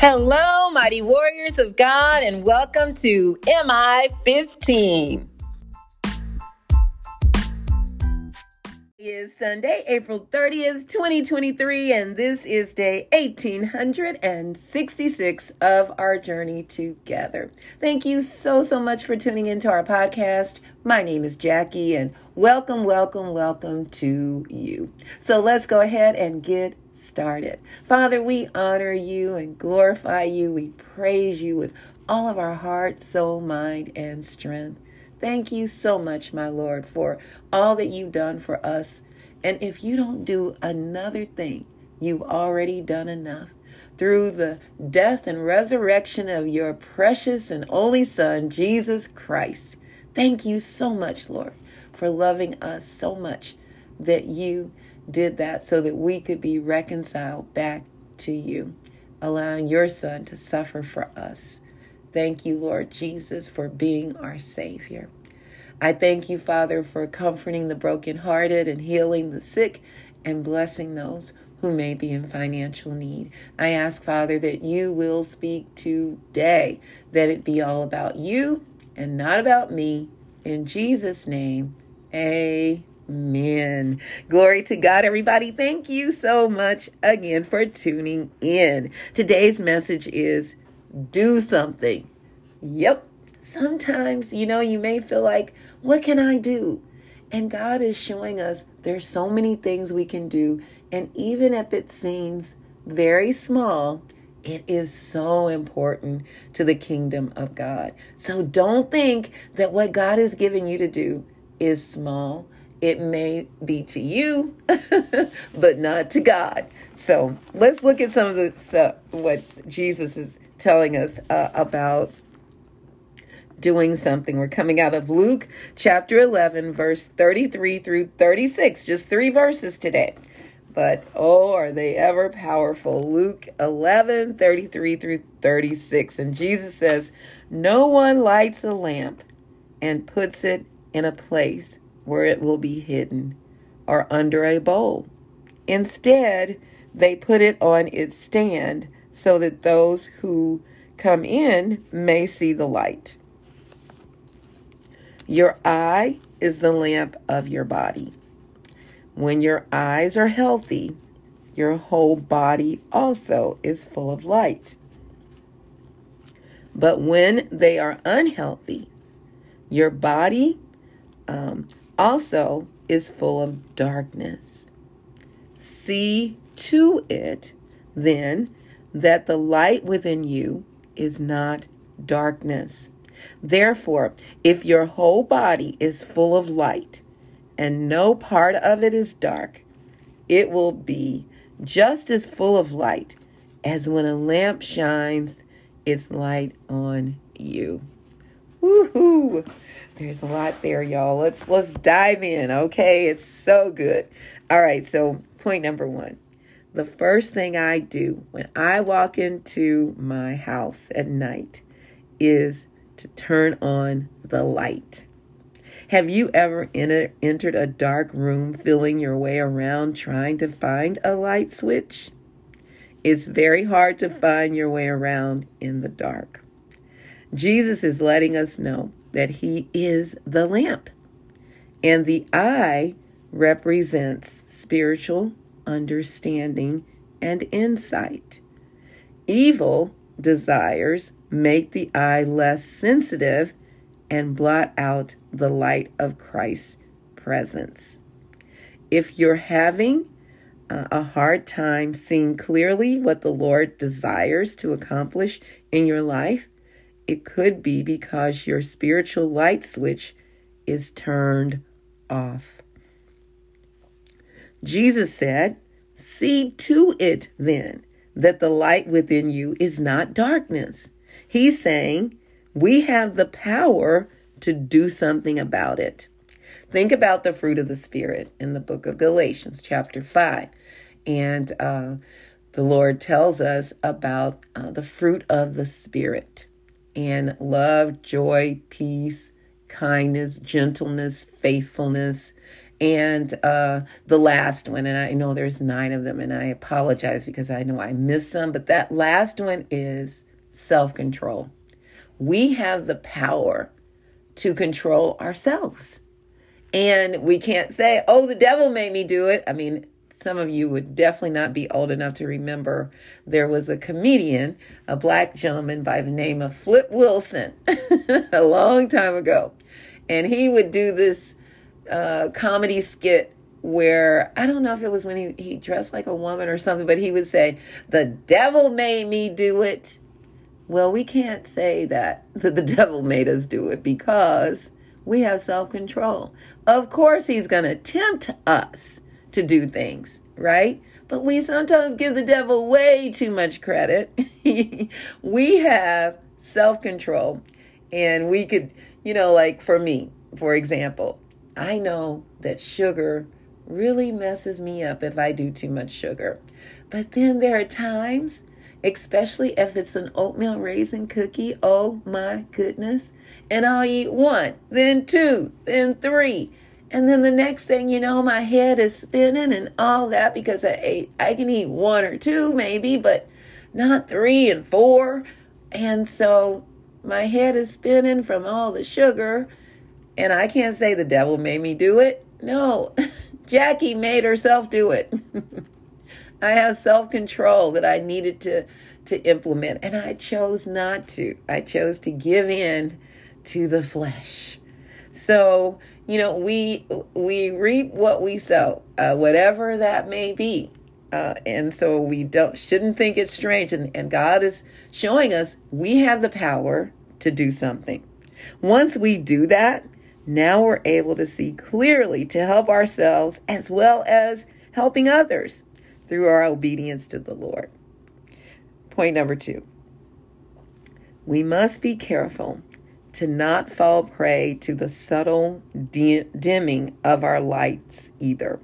Hello, mighty warriors of God, and welcome to MI-15. It is Sunday, April 30th, 2023, and this is day 1866 of our journey together. Thank you so much for tuning into our podcast. My name is Jackie, and welcome to you. So let's go ahead and get started. Father, we honor you and glorify you. We praise you with all of our heart, soul, mind, and strength. Thank you so much, my Lord, for all that you've done for us. And if you don't do another thing, you've already done enough. Through the death and resurrection of your precious and only Son, Jesus Christ. Thank you so much, Lord, for loving us so much that you did that so that we could be reconciled back to you, allowing your Son to suffer for us. Thank you, Lord Jesus, for being our Savior. I thank you, Father, for comforting the brokenhearted and healing the sick and blessing those who may be in financial need. I ask, Father, that you will speak today, that it be all about you and not about me. In Jesus' name, amen. Amen. Glory to God, everybody. Thank you so much again for tuning in. Today's message is do something. Yep. Sometimes, you may feel like, what can I do? And God is showing us there's so many things we can do. And even if it seems very small, it is so important to the kingdom of God. So don't think that what God is giving you to do is small. It may be to you, but not to God. So let's look at some of what Jesus is telling us about doing something. We're coming out of Luke chapter 11, verse 33 through 36, just three verses today. But oh, are they ever powerful. Luke 11, 33 through 36. And Jesus says, no one lights a lamp and puts it in a place where it will be hidden or under a bowl. Instead, they put it on its stand so that those who come in may see the light. Your eye is the lamp of your body. When your eyes are healthy, your whole body also is full of light. But when they are unhealthy, your body also is full of darkness. See to it, then, that the light within you is not darkness. Therefore, if your whole body is full of light and no part of it is dark, it will be just as full of light as when a lamp shines its light on you. Woohoo! There's a lot there, y'all. Let's dive in, okay? It's so good. All right, so point number one. The first thing I do when I walk into my house at night is to turn on the light. Have you ever entered a dark room feeling your way around trying to find a light switch? It's very hard to find your way around in the dark. Jesus is letting us know that he is the lamp, and the eye represents spiritual understanding and insight. Evil desires make the eye less sensitive and blot out the light of Christ's presence. If you're having a hard time seeing clearly what the Lord desires to accomplish in your life, it could be because your spiritual light switch is turned off. Jesus said, see to it then that the light within you is not darkness. He's saying we have the power to do something about it. Think about the fruit of the Spirit in the book of Galatians chapter 5. And the Lord tells us about the fruit of the Spirit. And love, joy, peace, kindness, gentleness, faithfulness, and the last one. And I know there's 9 of them, and I apologize because I know I missed some. But that last one is self-control. We have the power to control ourselves. And we can't say, oh, the devil made me do it. I mean, some of you would definitely not be old enough to remember there was a comedian, a black gentleman by the name of Flip Wilson a long time ago. And he would do this comedy skit where, I don't know if it was when he dressed like a woman or something, but he would say, the devil made me do it. Well, we can't say that the devil made us do it because we have self-control. Of course, he's going to tempt us to do things, right? But we sometimes give the devil way too much credit. We have self-control, and we could, like for me, for example, I know that sugar really messes me up if I do too much sugar. But then there are times, especially if it's an oatmeal raisin cookie, oh my goodness, and I'll eat 1, then 2, then 3. And then the next thing you know, my head is spinning and all that because I ate. I can eat 1 or 2 maybe, but not 3 and 4. And so my head is spinning from all the sugar, and I can't say the devil made me do it. No, Jackie made herself do it. I have self-control that I needed to implement, and I chose not to. I chose to give in to the flesh. So, we reap what we sow, whatever that may be. And so we shouldn't think it's strange. And God is showing us we have the power to do something. Once we do that, now we're able to see clearly to help ourselves as well as helping others through our obedience to the Lord. Point number 2. We must be careful to not fall prey to the subtle dimming of our lights either,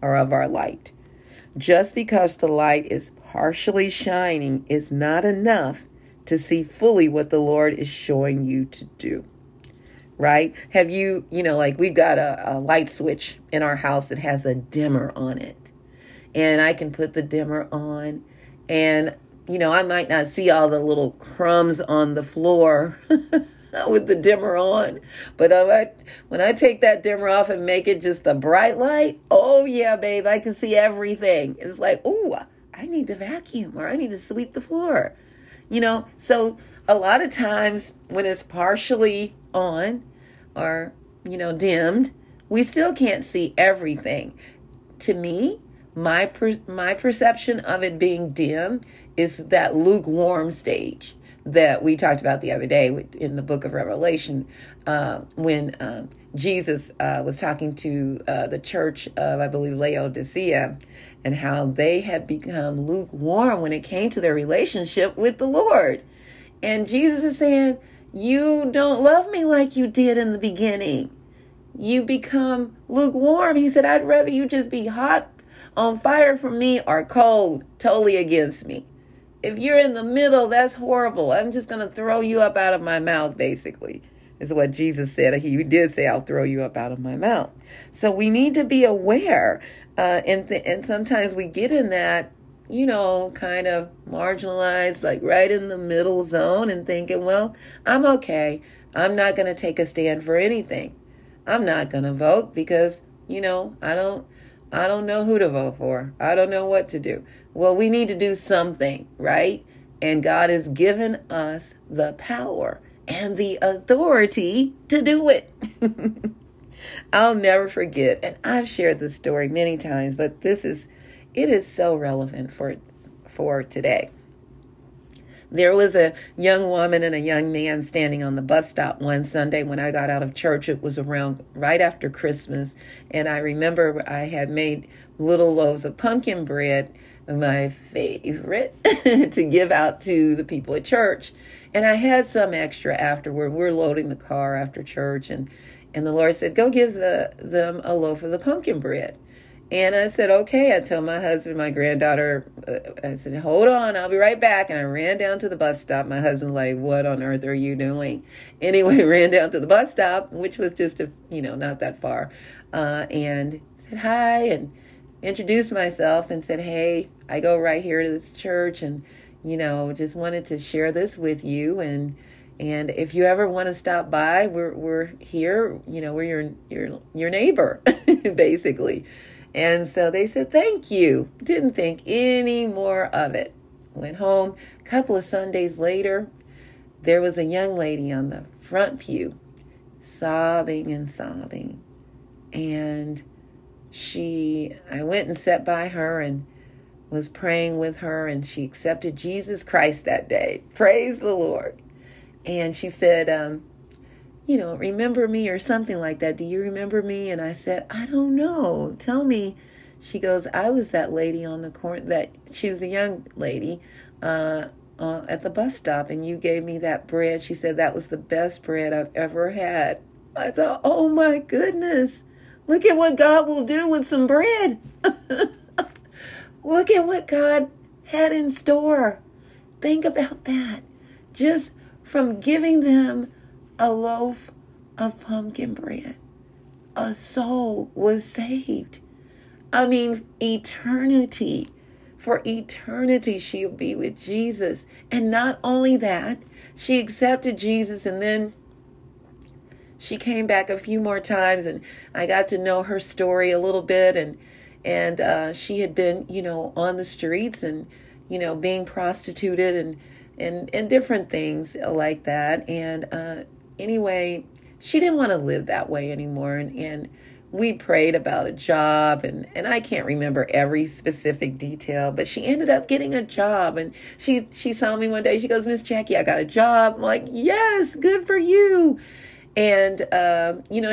or of our light. Just because the light is partially shining is not enough to see fully what the Lord is showing you to do, right? Have you, we've got a light switch in our house that has a dimmer on it. And I can put the dimmer on, and, I might not see all the little crumbs on the floor with the dimmer on. But when I take that dimmer off and make it just a bright light, oh yeah, babe, I can see everything. It's like, oh, I need to vacuum, or I need to sweep the floor. So a lot of times when it's partially on or, dimmed, we still can't see everything. To me, my perception of it being dim is that lukewarm stage that we talked about the other day in the book of Revelation, when Jesus was talking to the church of, I believe, Laodicea, and how they had become lukewarm when it came to their relationship with the Lord. And Jesus is saying, you don't love me like you did in the beginning. You become lukewarm. He said, I'd rather you just be hot on fire for me or cold, totally against me. If you're in the middle, that's horrible. I'm just going to throw you up out of my mouth, basically, is what Jesus said. He did say, I'll throw you up out of my mouth. So we need to be aware. And sometimes we get in that, kind of marginalized, like right in the middle zone, and thinking, well, I'm okay. I'm not going to take a stand for anything. I'm not going to vote because, I don't know who to vote for. I don't know what to do. Well, we need to do something, right? And God has given us the power and the authority to do it. I'll never forget, and I've shared this story many times, but it is so relevant for today. There was a young woman and a young man standing on the bus stop one Sunday when I got out of church. It was around right after Christmas. And I remember I had made little loaves of pumpkin bread, my favorite, to give out to the people at church. And I had some extra afterward. We're loading the car after church. And the Lord said, go give them a loaf of the pumpkin bread. And I said, okay. I told my husband, my granddaughter, I said, hold on, I'll be right back. And I ran down to the bus stop. My husband like, what on earth are you doing? Anyway, ran down to the bus stop, which was just, not that far. And said hi and introduced myself and said, hey, I go right here to this church and, just wanted to share this with you. And if you ever want to stop by, we're here, we're your neighbor, basically. And so they said, thank you. Didn't think any more of it. Went home. A couple of Sundays later, there was a young lady on the front pew sobbing and sobbing. And I went and sat by her and was praying with her. And she accepted Jesus Christ that day. Praise the Lord. And she said, remember me or something like that. Do you remember me? And I said, I don't know. Tell me. She goes, I was that lady on the corner. She was a young lady at the bus stop, and you gave me that bread. She said, that was the best bread I've ever had. I thought, oh, my goodness. Look at what God will do with some bread. Look at what God had in store. Think about that. Just from giving them a loaf of pumpkin bread, a soul was saved. I mean, eternity. For eternity, she'll be with Jesus. And not only that, she accepted Jesus, and then she came back a few more times, and I got to know her story a little bit, and she had been, on the streets and, being prostituted and different things like that. Anyway, she didn't want to live that way anymore. And we prayed about a job. And I can't remember every specific detail, but she ended up getting a job. And she saw me one day. She goes, Miss Jackie, I got a job. I'm like, yes, good for you. And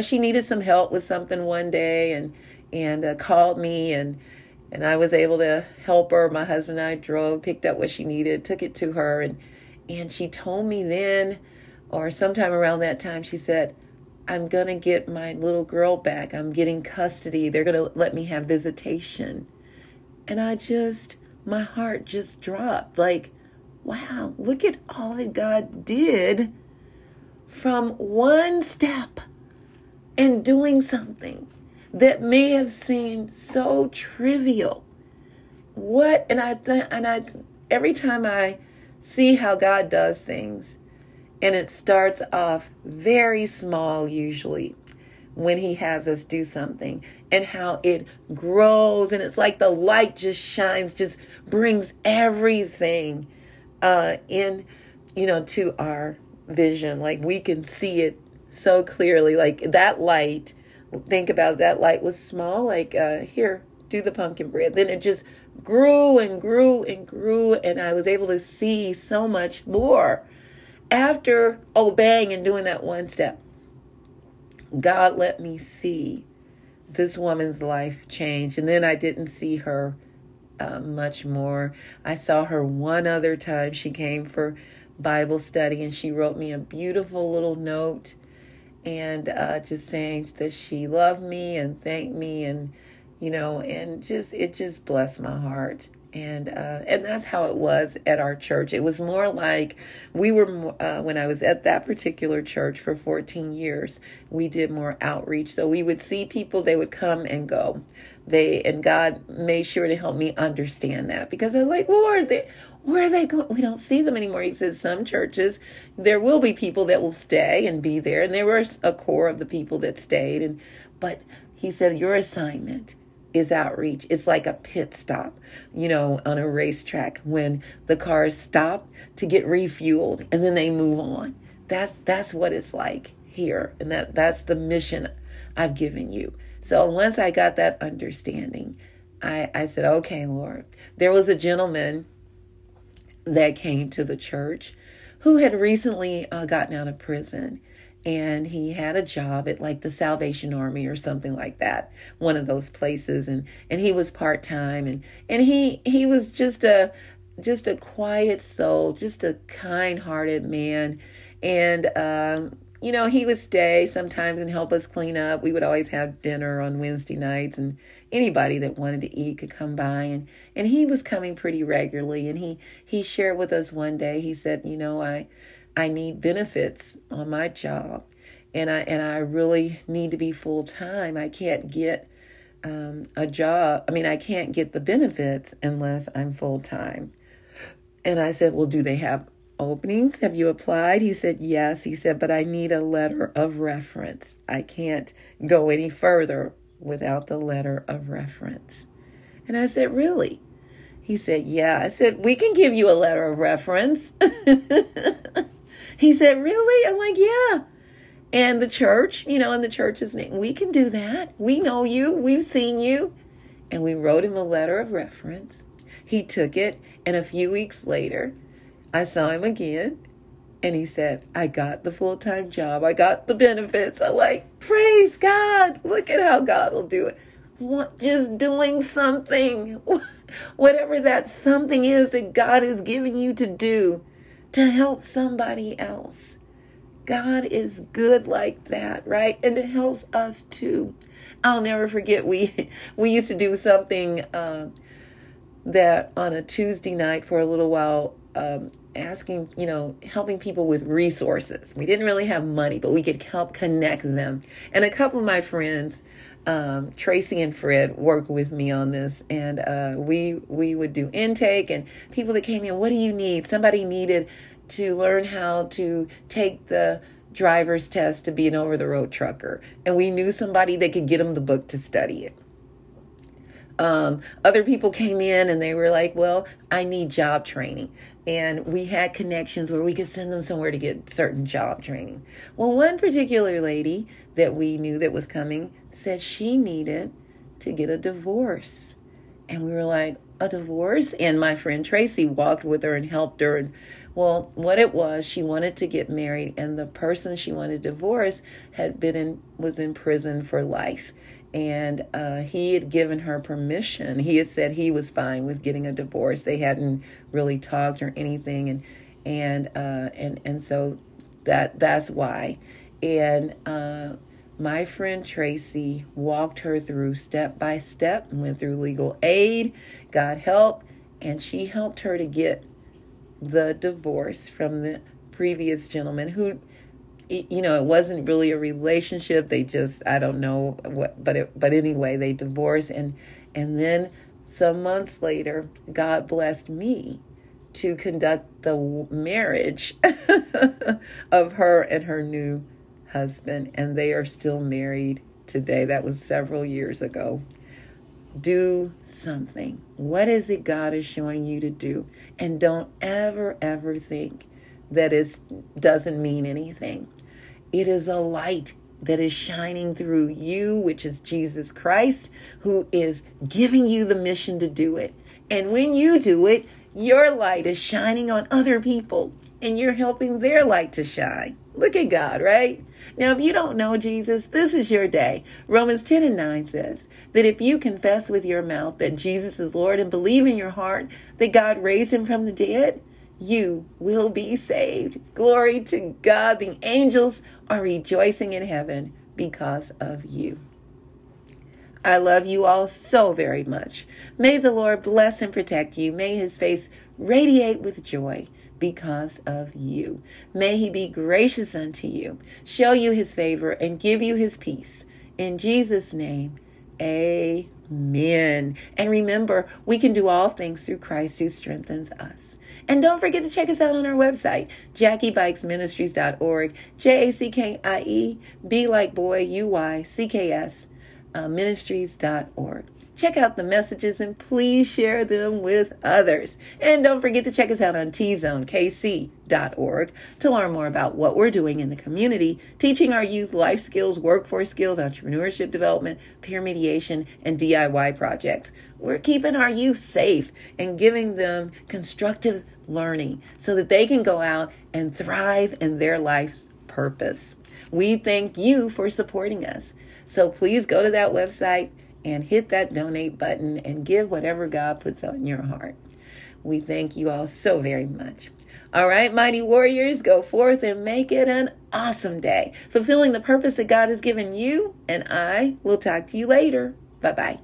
she needed some help with something one day and called me. And I was able to help her. My husband and I drove, picked up what she needed, took it to her. And she told me then, or sometime around that time, she said, I'm going to get my little girl back. I'm getting custody. They're going to let me have visitation. And my heart just dropped. Like, wow, look at all that God did from one step and doing something that may have seemed so trivial. Every time I see how God does things, and it starts off very small usually when he has us do something, and how it grows. And it's like the light just shines, just brings everything to our vision. Like we can see it so clearly. Like that light, think about that light was small, like here, do the pumpkin bread. Then it just grew and grew and grew. And I was able to see so much more. After obeying and doing that one step, God let me see this woman's life change. And then I didn't see her much more. I saw her one other time. She came for Bible study, and she wrote me a beautiful little note and just saying that she loved me and thanked me, and, and it just blessed my heart. And that's how it was at our church. It was more like we were, when I was at that particular church for 14 years, we did more outreach. So we would see people, they would come and go. And God made sure to help me understand that, because I'm like, Lord, where are they going? We don't see them anymore. He says some churches, there will be people that will stay and be there. And there were a core of the people that stayed. But he said, your assignment is outreach. It's like a pit stop, on a racetrack when the cars stop to get refueled and then they move on. That's what it's like here. And that's the mission I've given you. So once I got that understanding, I said, okay, Lord. There was a gentleman that came to the church who had recently gotten out of prison. And he had a job at like the Salvation Army or something like that, one of those places. And he was part-time, and he was just a quiet soul, just a kind-hearted man. And, you know, he would stay sometimes and help us clean up. We would always have dinner on Wednesday nights, and anybody that wanted to eat could come by. And he was coming pretty regularly. And he shared with us one day, he said, you know, I need benefits on my job, and I really need to be full time. I can't get a job. I mean, I can't get the benefits unless I'm full time. And I said, well, do they have openings? Have you applied? He said, yes. He said, but I need a letter of reference. I can't go any further without the letter of reference. And I said, really? He said, yeah. I said, we can give you a letter of reference. He said, really? I'm like, yeah. And the church, you know, in the church's name, we can do that. We know you. We've seen you. And we wrote him a letter of reference. He took it. And a few weeks later, I saw him again. And he said, I got the full-time job. I got the benefits. I'm like, praise God. Look at how God will do it. Just doing something. Whatever that something is that God is giving you to do to help somebody else. God is good like that, right? And it helps us too. I'll never forget, we used to do something that on a Tuesday night for a little while, asking, you know, helping people with resources. We didn't really have money, but we could help connect them. And a couple of my friends, Tracy and Fred, worked with me on this, and we would do intake, and people that came in, what do you need? Somebody needed to learn how to take the driver's test to be an over-the-road trucker. And we knew somebody that could get them the book to study it. Other people came in and they were like, well, I need job training. And we had connections where we could send them somewhere to get certain job training. Well, one particular lady that we knew that was coming said she needed to get a divorce. And we were like, a divorce? And my friend Tracy walked with her and helped her. And well, what it was, she wanted to get married, and the person she wanted to divorce was in prison for life. And he had given her permission. He had said he was fine with getting a divorce. They hadn't really talked or anything, and so that's why. And my friend Tracy walked her through step by step, and went through legal aid, got help, and she helped her to get the divorce from the previous gentleman who, you know, it wasn't really a relationship. They just, I don't know what, but anyway, they divorced. And then some months later, God blessed me to conduct the marriage of her and her new husband. And they are still married today. That was several years ago. Do something. What is it God is showing you to do? And don't ever think that it doesn't mean anything. It is a light that is shining through you, which is Jesus Christ, who is giving you the mission to do it. And when you do it, your light is shining on other people, and you're helping their light to shine. Look at God, right? Now, if you don't know Jesus, this is your day. Romans 10:9 says that if you confess with your mouth that Jesus is Lord and believe in your heart that God raised him from the dead, you will be saved. Glory to God. The angels are rejoicing in heaven because of you. I love you all so very much. May the Lord bless and protect you. May his face radiate with joy because of you. May he be gracious unto you, show you his favor, and give you his peace. In Jesus' name, amen. Amen. And remember, we can do all things through Christ who strengthens us. And don't forget to check us out on our website, JackieBikesMinistries.org, JACKIE, B like boy, UYCKS, Ministries.org. Check out the messages and please share them with others. And don't forget to check us out on tzonekc.org to learn more about what we're doing in the community, teaching our youth life skills, workforce skills, entrepreneurship development, peer mediation, and DIY projects. We're keeping our youth safe and giving them constructive learning so that they can go out and thrive in their life's purpose. We thank you for supporting us. So please go to that website and hit that donate button and give whatever God puts on your heart. We thank you all so very much. All right, mighty warriors, go forth and make it an awesome day, fulfilling the purpose that God has given you, and I will talk to you later. Bye-bye.